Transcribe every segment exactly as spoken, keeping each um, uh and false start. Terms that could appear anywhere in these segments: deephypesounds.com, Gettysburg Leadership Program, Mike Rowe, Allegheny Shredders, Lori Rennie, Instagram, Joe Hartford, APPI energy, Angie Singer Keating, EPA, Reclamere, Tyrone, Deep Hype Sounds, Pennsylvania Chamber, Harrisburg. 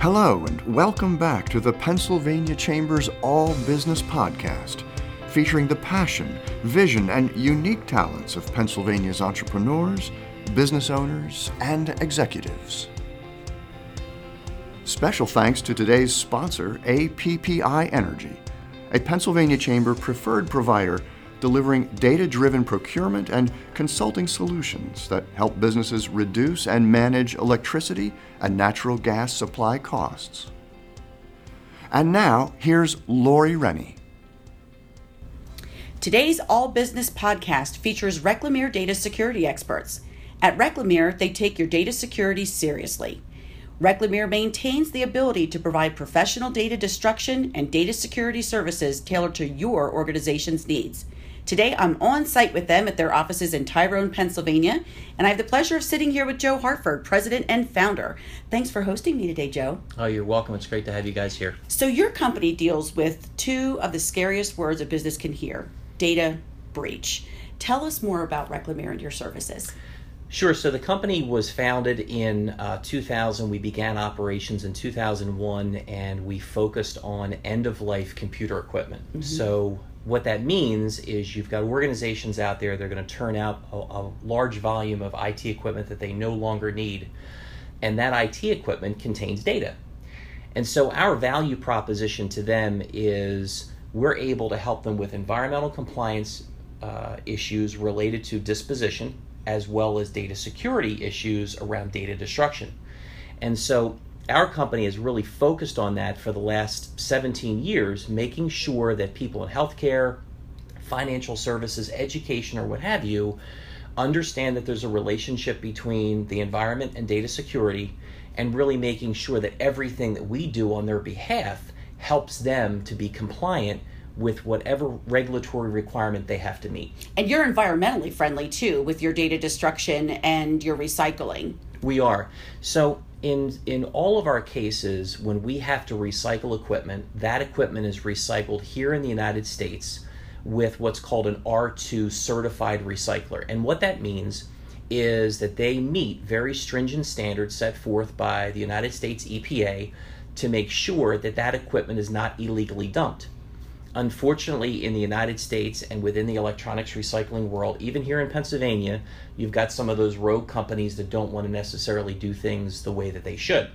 Hello and welcome back to the Pennsylvania Chamber's All Business Podcast, featuring the passion, vision, and unique talents of Pennsylvania's entrepreneurs, business owners, and executives. Special thanks to today's sponsor, A P P I Energy, a Pennsylvania Chamber preferred provider delivering data-driven procurement and consulting solutions that help businesses reduce and manage electricity and natural gas supply costs. And now, here's Lori Rennie. Today's All Business Podcast features Reclamere data security experts. At Reclamere, they take your data security seriously. Reclamere maintains the ability to provide professional data destruction and data security services tailored to your organization's needs. Today, I'm on site with them at their offices in Tyrone, Pennsylvania, and I have the pleasure of sitting here with Joe Hartford, president and founder. Thanks for hosting me today, Joe. Oh, you're welcome. It's great to have you guys here. So your company deals with two of the scariest words a business can hear, data breach. Tell us more about Reclamere and your services. Sure. So the company was founded in uh, two thousand. We began operations in two thousand one, and we focused on end-of-life computer equipment. Mm-hmm. So what that means is you've got organizations out there that are going to turn out a, a large volume of I T equipment that they no longer need, and that I T equipment contains data. And so our value proposition to them is we're able to help them with environmental compliance uh, issues related to disposition, as well as data security issues around data destruction. And so our company has really focused on that for the last seventeen years, making sure that people in healthcare, financial services, education, or what have you, understand that there's a relationship between the environment and data security, and really making sure that everything that we do on their behalf helps them to be compliant with whatever regulatory requirement they have to meet. And you're environmentally friendly too with your data destruction and your recycling. We are. So in in all of our cases, when we have to recycle equipment, that equipment is recycled here in the United States with what's called an R two certified recycler. And what that means is that they meet very stringent standards set forth by the United States E P A to make sure that that equipment is not illegally dumped. Unfortunately, in the United States and within the electronics recycling world, even here in Pennsylvania, you've got some of those rogue companies that don't want to necessarily do things the way that they should.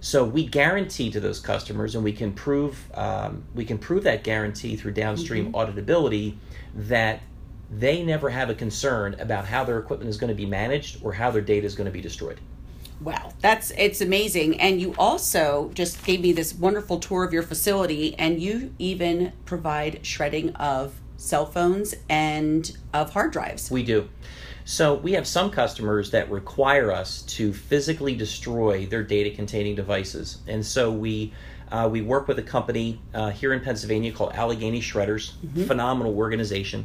So we guarantee to those customers, and we can prove um, we can prove that guarantee through downstream mm-hmm. auditability, that they never have a concern about how their equipment is going to be managed or how their data is going to be destroyed. Wow, that's it's amazing. And you also just gave me this wonderful tour of your facility, and you even provide shredding of cell phones and of hard drives. We do. So we have some customers that require us to physically destroy their data-containing devices. And so we uh, we work with a company uh, here in Pennsylvania called Allegheny Shredders, mm-hmm. phenomenal organization.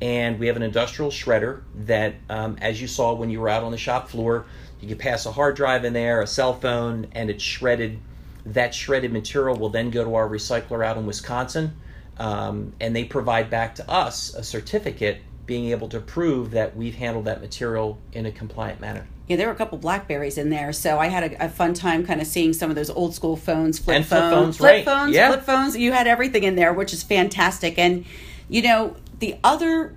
And we have an industrial shredder that, um, as you saw when you were out on the shop floor, you can pass a hard drive in there, a cell phone, and it's shredded. That shredded material will then go to our recycler out in Wisconsin, um, and they provide back to us a certificate being able to prove that we've handled that material in a compliant manner. Yeah, there were a couple Blackberries in there, so I had a, a fun time kind of seeing some of those old school phones, flip, and flip phones, phones, flip right. phones, yeah. flip phones. You had everything in there, which is fantastic. And you know, the other,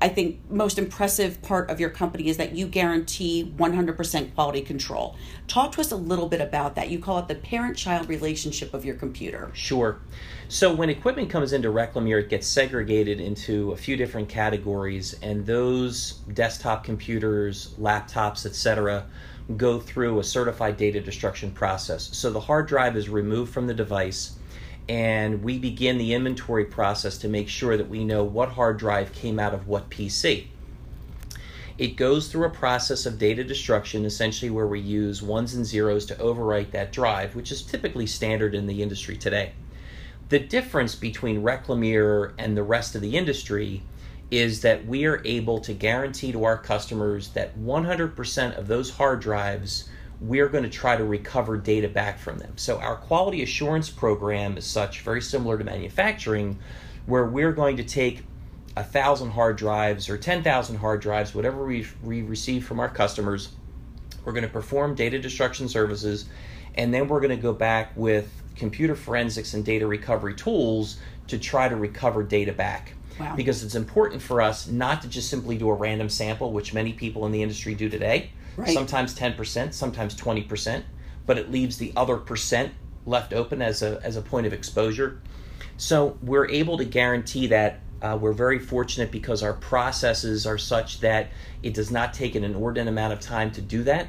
I think, most impressive part of your company is that you guarantee one hundred percent quality control. Talk to us a little bit about that. You call it the parent-child relationship of your computer. Sure. So when equipment comes into Reclamere, it gets segregated into a few different categories, and those desktop computers, laptops, et cetera, go through a certified data destruction process. So the hard drive is removed from the device, and we begin the inventory process to make sure that we know what hard drive came out of what P C. It goes through a process of data destruction, essentially where we use ones and zeros to overwrite that drive, which is typically standard in the industry today. The difference between Reclamere and the rest of the industry is that we are able to guarantee to our customers that one hundred percent of those hard drives, we're going to try to recover data back from them. So our quality assurance program is such, very similar to manufacturing, where we're going to take a thousand hard drives or ten thousand hard drives, whatever we we receive from our customers, We're going to perform data destruction services, and then we're going to go back with computer forensics and data recovery tools to try to recover data back. Wow. Because it's important for us not to just simply do a random sample, which many people in the industry do today, right. Sometimes ten percent, sometimes twenty percent, but it leaves the other percent left open as a as a point of exposure. So we're able to guarantee that. Uh, we're very fortunate because our processes are such that it does not take an inordinate amount of time to do that.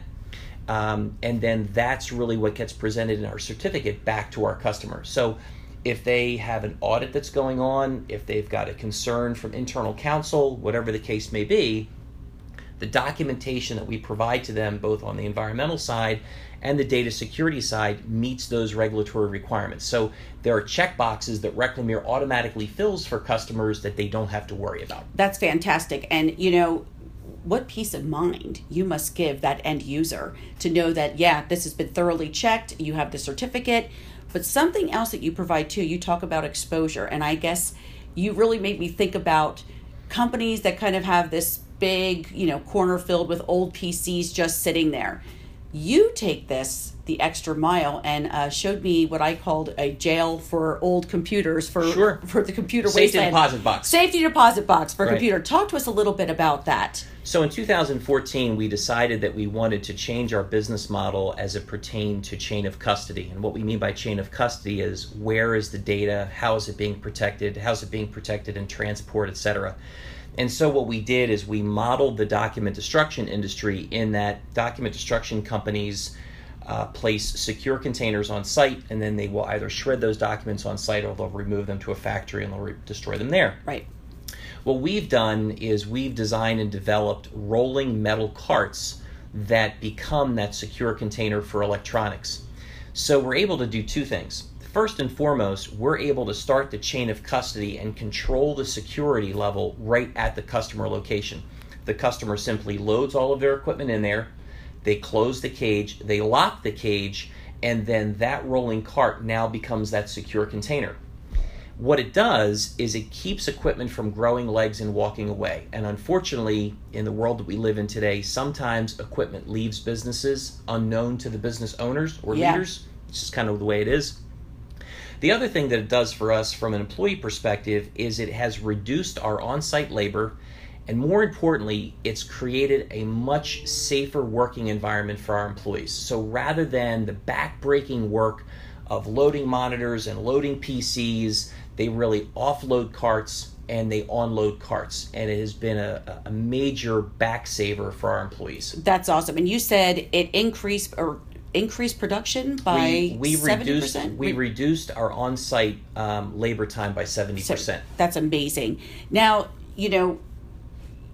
Um, and then that's really what gets presented in our certificate back to our customer. So if they have an audit that's going on, if they've got a concern from internal counsel, whatever the case may be, the documentation that we provide to them, both on the environmental side and the data security side, meets those regulatory requirements. So there are checkboxes that Reclamere automatically fills for customers that they don't have to worry about. That's fantastic. And, you know, what peace of mind you must give that end user to know that, yeah, this has been thoroughly checked, you have the certificate. But something else that you provide too, you talk about exposure. And I guess you really made me think about companies that kind of have this big, you know, corner filled with old P Cs just sitting there. You take this the extra mile and uh, showed me what I called a jail for old computers for sure. for the computer safety wasteland. deposit box. Safety deposit box for right. computer. Talk to us a little bit about that. So in two thousand fourteen, we decided that we wanted to change our business model as it pertained to chain of custody. And what we mean by chain of custody is where is the data, how is it being protected, how is it being protected in transport, et cetera. And so what we did is we modeled the document destruction industry in that document destruction companies uh, place secure containers on site, and then they will either shred those documents on site or they'll remove them to a factory and they'll re- destroy them there. Right. What we've done is we've designed and developed rolling metal carts that become that secure container for electronics. So we're able to do two things. First and foremost, we're able to start the chain of custody and control the security level right at the customer location. The customer simply loads all of their equipment in there, they close the cage, they lock the cage, and then that rolling cart now becomes that secure container. What it does is it keeps equipment from growing legs and walking away. And unfortunately, in the world that we live in today, sometimes equipment leaves businesses unknown to the business owners or yeah. leaders. It's just kind of the way it is. The other thing that it does for us from an employee perspective is it has reduced our on-site labor, and more importantly, it's created a much safer working environment for our employees. So rather than the back-breaking work of loading monitors and loading P Cs, they really offload carts and they onload carts, and it has been a, a major back saver for our employees. That's awesome. And you said it increased or increased production by we, we seventy percent? Reduced, we reduced our on-site um, labor time by seventy percent. So that's amazing. Now, you know,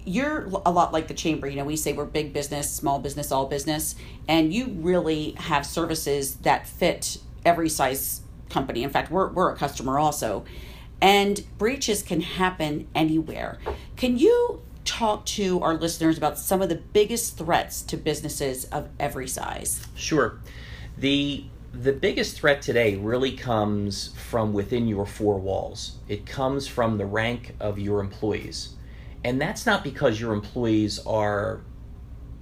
you're a lot like the Chamber. You know, we say we're big business, small business, all business, and you really have services that fit every size company. In fact, we're we're a customer also. And breaches can happen anywhere. Can you talk to our listeners about some of the biggest threats to businesses of every size? Sure. The the biggest threat today really comes from within your four walls. It comes from the rank of your employees. And that's not because your employees are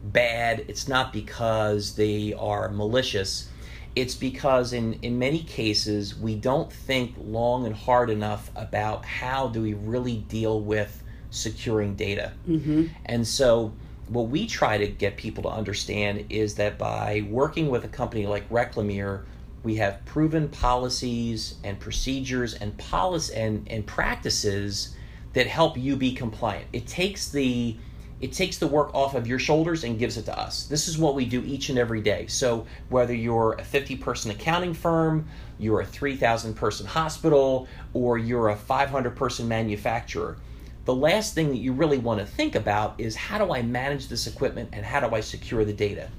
bad. It's not because they are malicious. It's because in, in many cases, we don't think long and hard enough about how do we really deal with securing data. Mm-hmm. And so what we try to get people to understand is that by working with a company like Reclamere, we have proven policies and procedures and policy and, and practices that help you be compliant. It takes the it takes the work off of your shoulders and gives it to us. This is what we do each and every day. So whether you're a fifty-person accounting firm, you're a three thousand person hospital, or you're a five hundred person manufacturer, the last thing that you really want to think about is how do I manage this equipment and how do I secure the data?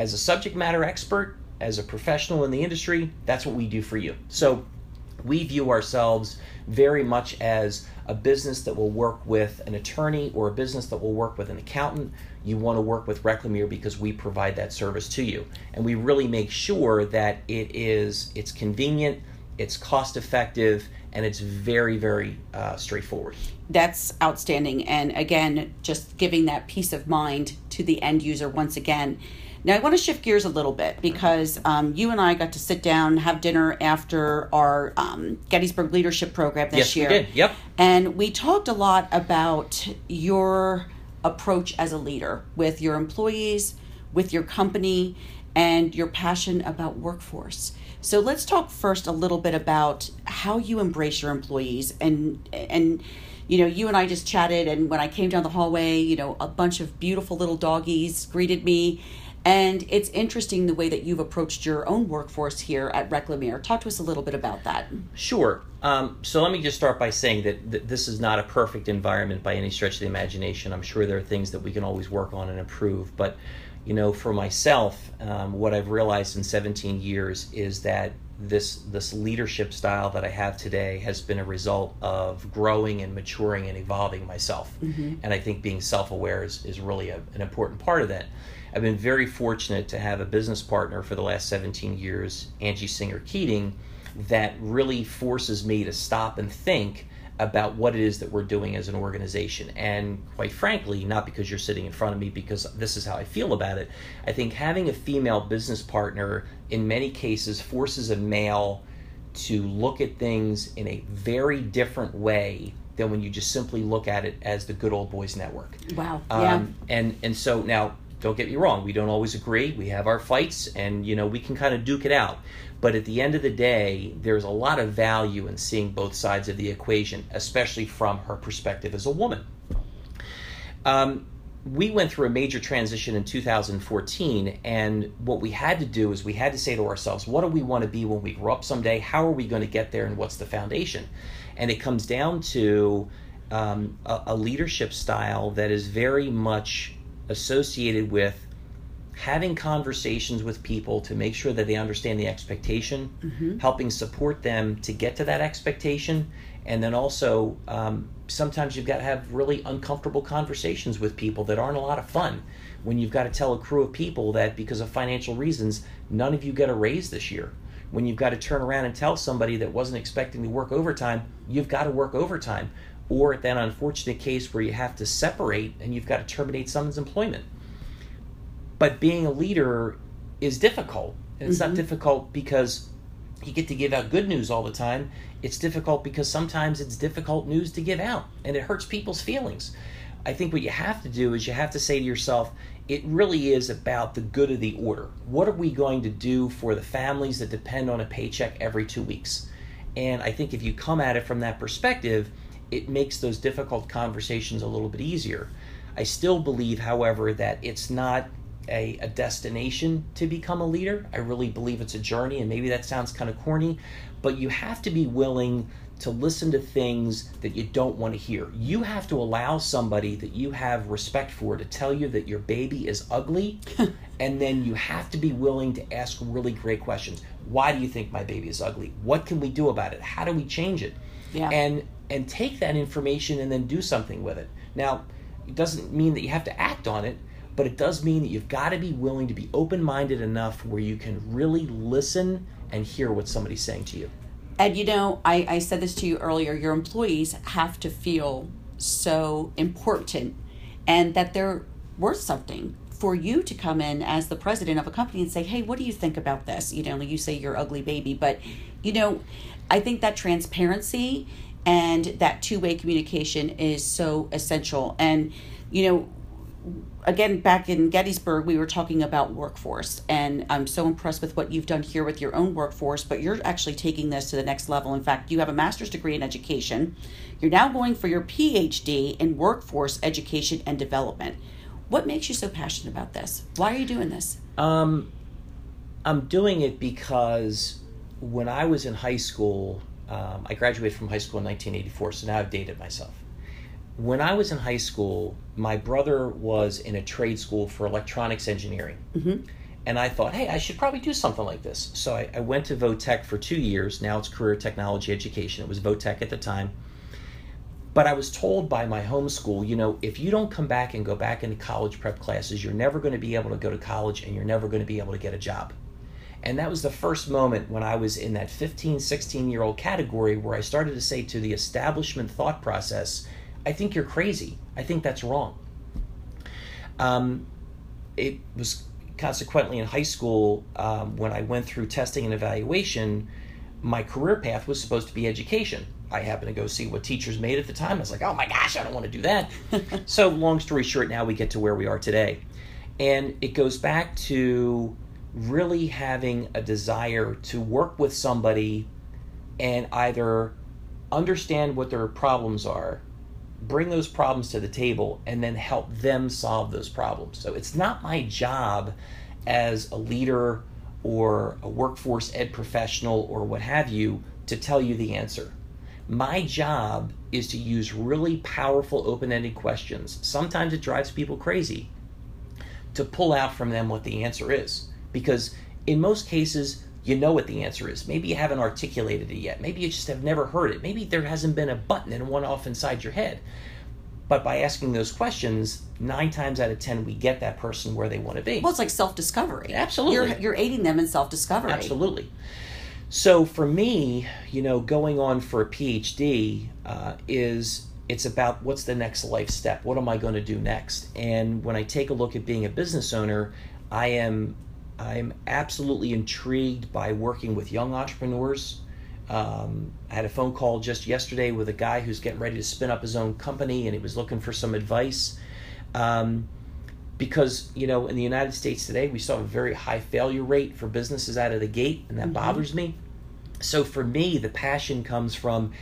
As a subject matter expert, as a professional in the industry, that's what we do for you. So we view ourselves very much as a business that will work with an attorney or a business that will work with an accountant. You want to work with Reclamere because we provide that service to you. And we really make sure that it is, it's convenient, it's cost effective, and it's very, very uh, straightforward. That's outstanding. And again, just giving that peace of mind to the end user once again. Now, I want to shift gears a little bit because um, you and I got to sit down, have dinner after our um, Gettysburg Leadership Program this yes, year. Yes, we did. Yep. And we talked a lot about your approach as a leader with your employees, with your company, and your passion about workforce. So let's talk first a little bit about how you embrace your employees. And, and you know, you and I just chatted, and when I came down the hallway, you know, a bunch of beautiful little doggies greeted me. And it's interesting the way that you've approached your own workforce here at Reclamere. Talk to us a little bit about that. Sure. Um, so let me just start by saying that th- this is not a perfect environment by any stretch of the imagination. I'm sure there are things that we can always work on and improve. But, you know, for myself, um, what I've realized in seventeen years is that this this leadership style that I have today has been a result of growing and maturing and evolving myself. Mm-hmm. And I think being self-aware is, is really a, an important part of that. I've been very fortunate to have a business partner for the last seventeen years, Angie Singer Keating, that really forces me to stop and think about what it is that we're doing as an organization. And quite frankly, not because you're sitting in front of me, because this is how I feel about it. I think having a female business partner in many cases forces a male to look at things in a very different way than when you just simply look at it as the good old boys network. Wow. Um, yeah. And, and so now, don't get me wrong, we don't always agree, we have our fights, and you know, we can kind of duke it out. But at the end of the day, there's a lot of value in seeing both sides of the equation, especially from her perspective as a woman. Um, we went through a major transition in two thousand fourteen, and what we had to do is we had to say to ourselves, what do we want to be when we grow up someday? How are we going to get there, and what's the foundation? And it comes down to um, a, a leadership style that is very much associated with having conversations with people to make sure that they understand the expectation, mm-hmm. helping support them to get to that expectation, and then also um, sometimes you've got to have really uncomfortable conversations with people that aren't a lot of fun when you've got to tell a crew of people that because of financial reasons, none of you get a raise this year. When you've got to turn around and tell somebody that wasn't expecting to work overtime, you've got to work overtime. Or at that unfortunate case where you have to separate and you've got to terminate someone's employment. But being a leader is difficult. And it's mm-hmm. not difficult because you get to give out good news all the time. It's difficult because sometimes it's difficult news to give out and it hurts people's feelings. I think what you have to do is you have to say to yourself, it really is about the good of the order. What are we going to do for the families that depend on a paycheck every two weeks? And I think if you come at it from that perspective, it makes those difficult conversations a little bit easier. I still believe, however, that it's not a, a destination to become a leader. I really believe it's a journey, and maybe that sounds kind of corny, but you have to be willing to listen to things that you don't want to hear. You have to allow somebody that you have respect for to tell you that your baby is ugly, and then you have to be willing to ask really great questions. Why do you think my baby is ugly? What can we do about it? How do we change it? Yeah. And and take that information and then do something with it. Now, it doesn't mean that you have to act on it, but it does mean that you've got to be willing to be open-minded enough where you can really listen and hear what somebody's saying to you. And you know, I, I said this to you earlier, your employees have to feel so important and that they're worth something. For you to come in as the president of a company and say, hey, what do you think about this? You know, you say you're ugly baby, but you know, I think that transparency and that two-way communication is so essential. And, you know, again, back in Gettysburg, we were talking about workforce, and I'm so impressed with what you've done here with your own workforce, but you're actually taking this to the next level. In fact, you have a master's degree in education. You're now going for your P H D in workforce education and development. What makes you so passionate about this? Why are you doing this? Um, I'm doing it because when I was in high school, um, I graduated from high school in nineteen eighty-four, so now I've dated myself. When I was in high school, my brother was in a trade school for electronics engineering. Mm-hmm. And I thought, hey, I should probably do something like this. So I, I went to Votech for two years. Now it's Career Technology Education. It was Votech at the time. But I was told by my homeschool, you know, if you don't come back and go back into college prep classes, you're never going to be able to go to college and you're never going to be able to get a job. And that was the first moment when I was in that fifteen, sixteen-year-old category where I started to say to the establishment thought process, I think you're crazy. I think that's wrong. Um, it was consequently, in high school, um, when I went through testing and evaluation, my career path was supposed to be education. I happened to go see what teachers made at the time. I was like, oh my gosh, I don't want to do that. So long story short, now we get to where we are today. And it goes back to really having a desire to work with somebody and either understand what their problems are, bring those problems to the table, and then help them solve those problems. So it's not my job as a leader or a workforce ed professional or what have you to tell you the answer. My job is to use really powerful open-ended questions, sometimes it drives people crazy, to pull out from them what the answer is. Because in most cases, you know what the answer is. Maybe you haven't articulated it yet. Maybe you just have never heard it. Maybe there hasn't been a button and one off inside your head. But by asking those questions, nine times out of ten, we get that person where they want to be. Well, it's like self-discovery. Absolutely. You're, you're aiding them in self-discovery. Absolutely. So for me, you know, going on for a PhD uh, is, it's about what's the next life step? What am I going to do next? And when I take a look at being a business owner, I am I'm absolutely intrigued by working with young entrepreneurs. Um, I had a phone call just yesterday with a guy who's getting ready to spin up his own company, and he was looking for some advice. Um, because, you know, in the United States today, we still have a very high failure rate for businesses out of the gate, and that mm-hmm. bothers me. So for me, the passion comes from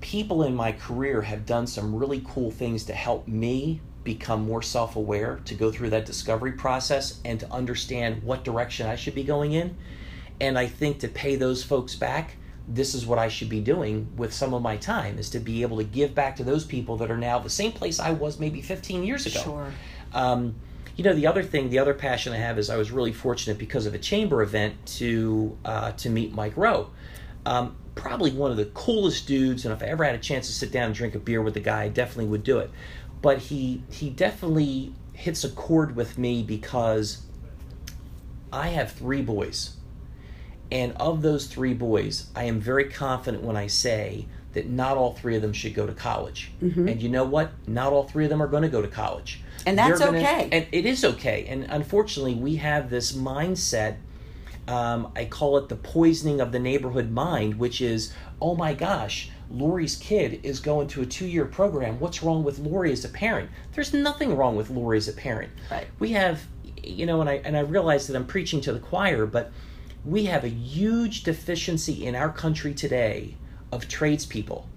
people in my career have done some really cool things to help me become more self-aware, to go through that discovery process and to understand what direction I should be going in. And I think to pay those folks back, this is what I should be doing with some of my time, is to be able to give back to those people that are now the same place I was maybe fifteen years ago. Sure. Um, you know, the other thing, the other passion I have is I was really fortunate because of a chamber event to uh, to meet Mike Rowe. Um, probably one of the coolest dudes, and if I ever had a chance to sit down and drink a beer with the guy, I definitely would do it. But he he definitely hits a chord with me because I have three boys. And of those three boys, I am very confident when I say that not all three of them should go to college. Mm-hmm. And you know what? Not all three of them are going to go to college. And that's gonna, okay. And it is okay. And unfortunately, we have this mindset, um, I call it the poisoning of the neighborhood mind, which is, oh my gosh, Lori's kid is going to a two-year program. What's wrong with Lori as a parent? There's nothing wrong with Lori as a parent. Right. We have, you know, and I and I realize that I'm preaching to the choir, but we have a huge deficiency in our country today of tradespeople,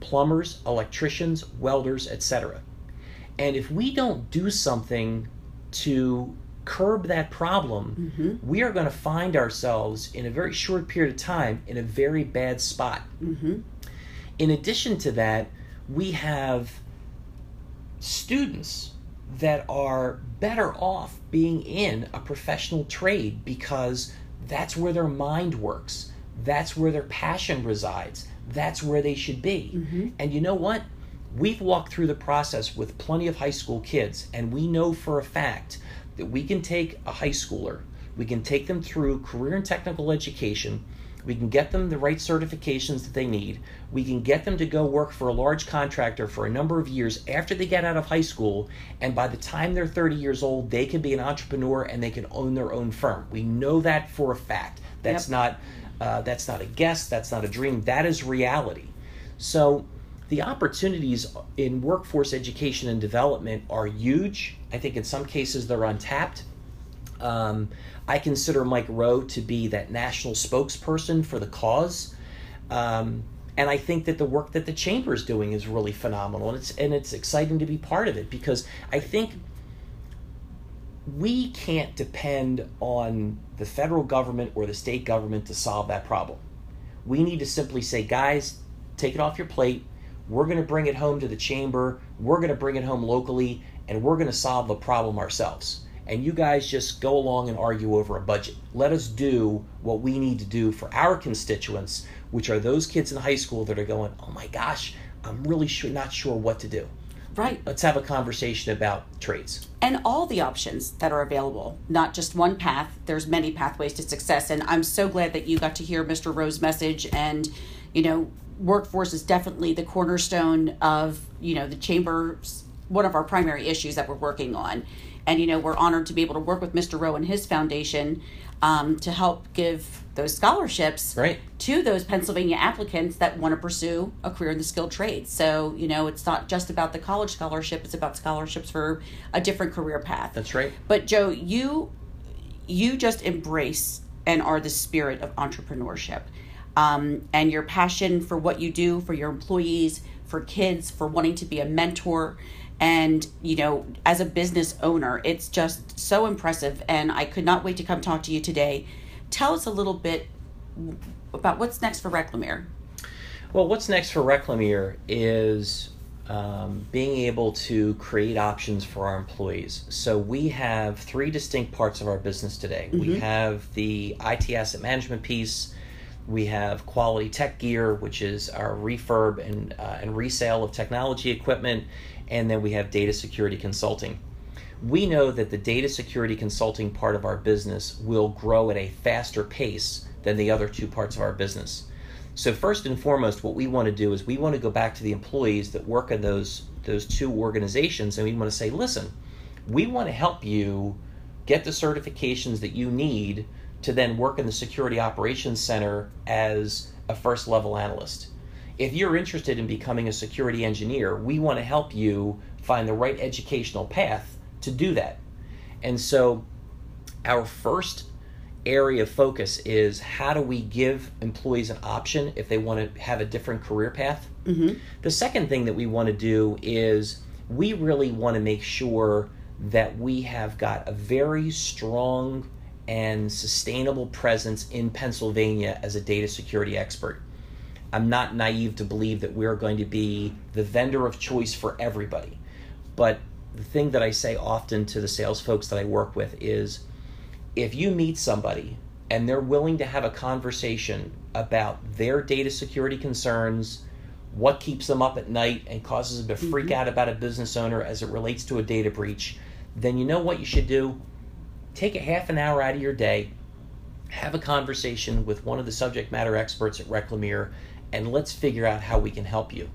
plumbers, electricians, welders, et cetera. And if we don't do something to curb that problem, mm-hmm. we are going to find ourselves in a very short period of time in a very bad spot. Mm-hmm. In addition to that, we have students that are better off being in a professional trade because that's where their mind works. That's where their passion resides. That's where they should be. Mm-hmm. And you know what? We've walked through the process with plenty of high school kids, and we know for a fact that we can take a high schooler, we can take them through career and technical education, we can get them the right certifications that they need. We can get them to go work for a large contractor for a number of years after they get out of high school. And by the time they're thirty years old, they can be an entrepreneur and they can own their own firm. We know that for a fact. That's Yep. not uh, that's not a guess. That's not a dream. That is reality. So the opportunities in workforce education and development are huge. I think in some cases they're untapped. Um, I consider Mike Rowe to be that national spokesperson for the cause. Um, and I think that the work that the chamber is doing is really phenomenal. And it's, and it's exciting to be part of it because I think we can't depend on the federal government or the state government to solve that problem. We need to simply say, guys, take it off your plate. We're going to bring it home to the chamber. We're going to bring it home locally, and we're going to solve the problem ourselves. And you guys just go along and argue over a budget. Let us do what we need to do for our constituents, which are those kids in high school that are going, oh my gosh, I'm really sure, not sure what to do. Right. Let's have a conversation about trades. And all the options that are available, not just one path. There's many pathways to success. And I'm so glad that you got to hear Mister Rowe's message. And, you know, workforce is definitely the cornerstone of, you know, the chamber's, one of our primary issues that we're working on. And, you know, we're honored to be able to work with Mister Rowe and his foundation um, to help give those scholarships right. to those Pennsylvania applicants that want to pursue a career in the skilled trades. So, you know, it's not just about the college scholarship. It's about scholarships for a different career path. That's right. But, Joe, you you just embrace and are the spirit of entrepreneurship. Um, and your passion for what you do, for your employees, for kids, for wanting to be a mentor. And, you know, as a business owner, it's just so impressive. And I could not wait to come talk to you today. Tell us a little bit about what's next for Reclamere. Well, what's next for Reclamere is um, being able to create options for our employees. So we have three distinct parts of our business today. Mm-hmm. We have the I T asset management piece. We have quality tech gear, which is our refurb and uh, and resale of technology equipment, and then we have data security consulting. We know that the data security consulting part of our business will grow at a faster pace than the other two parts of our business. So first and foremost, what we want to do is we want to go back to the employees that work in those those two organizations, and we want to say, listen, we want to help you get the certifications that you need to then work in the Security Operations Center as a first level analyst. If you're interested in becoming a security engineer, we want to help you find the right educational path to do that. And so our first area of focus is how do we give employees an option if they want to have a different career path? Mm-hmm. The second thing that we want to do is we really want to make sure that we have got a very strong and sustainable presence in Pennsylvania as a data security expert. I'm not naive to believe that we're going to be the vendor of choice for everybody. But the thing that I say often to the sales folks that I work with is, if you meet somebody and they're willing to have a conversation about their data security concerns, what keeps them up at night and causes them to freak mm-hmm. out about a business owner as it relates to a data breach, then you know what you should do? Take a half an hour out of your day, have a conversation with one of the subject matter experts at Reclamere, and let's figure out how we can help you.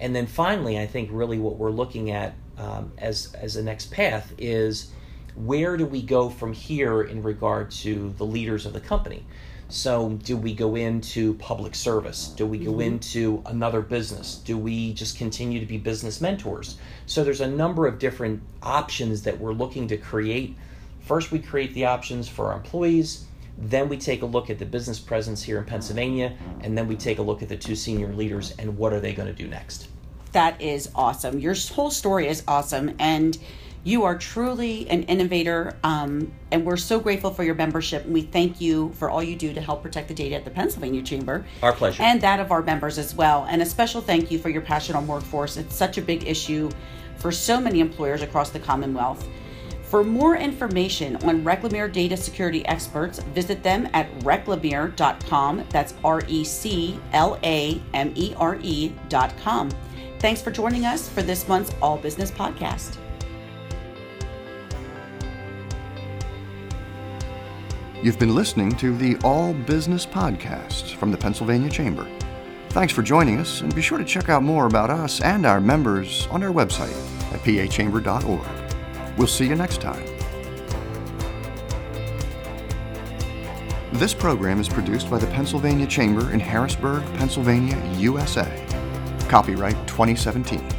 And then finally, I think really what we're looking at um, as, as the next path is where do we go from here in regard to the leaders of the company? So do we go into public service? Do we go mm-hmm. into another business? Do we just continue to be business mentors? So there's a number of different options that we're looking to create. First, we create the options for our employees, then we take a look at the business presence here in Pennsylvania, and then we take a look at the two senior leaders and what are they going to do next. That is awesome. Your whole story is awesome, and you are truly an innovator, um, and we're so grateful for your membership, and we thank you for all you do to help protect the data at the Pennsylvania Chamber. Our pleasure. And that of our members as well, and a special thank you for your passion on workforce. It's such a big issue for so many employers across the Commonwealth. For more information on Reclamere data security experts, visit them at reclamere dot com. That's R E C L A M E R E dot com. Thanks for joining us for this month's All Business Podcast. You've been listening to the All Business Podcast from the Pennsylvania Chamber. Thanks for joining us, and be sure to check out more about us and our members on our website at p a chamber dot org. We'll see you next time. This program is produced by the Pennsylvania Chamber in Harrisburg, Pennsylvania, U S A. Copyright twenty seventeen.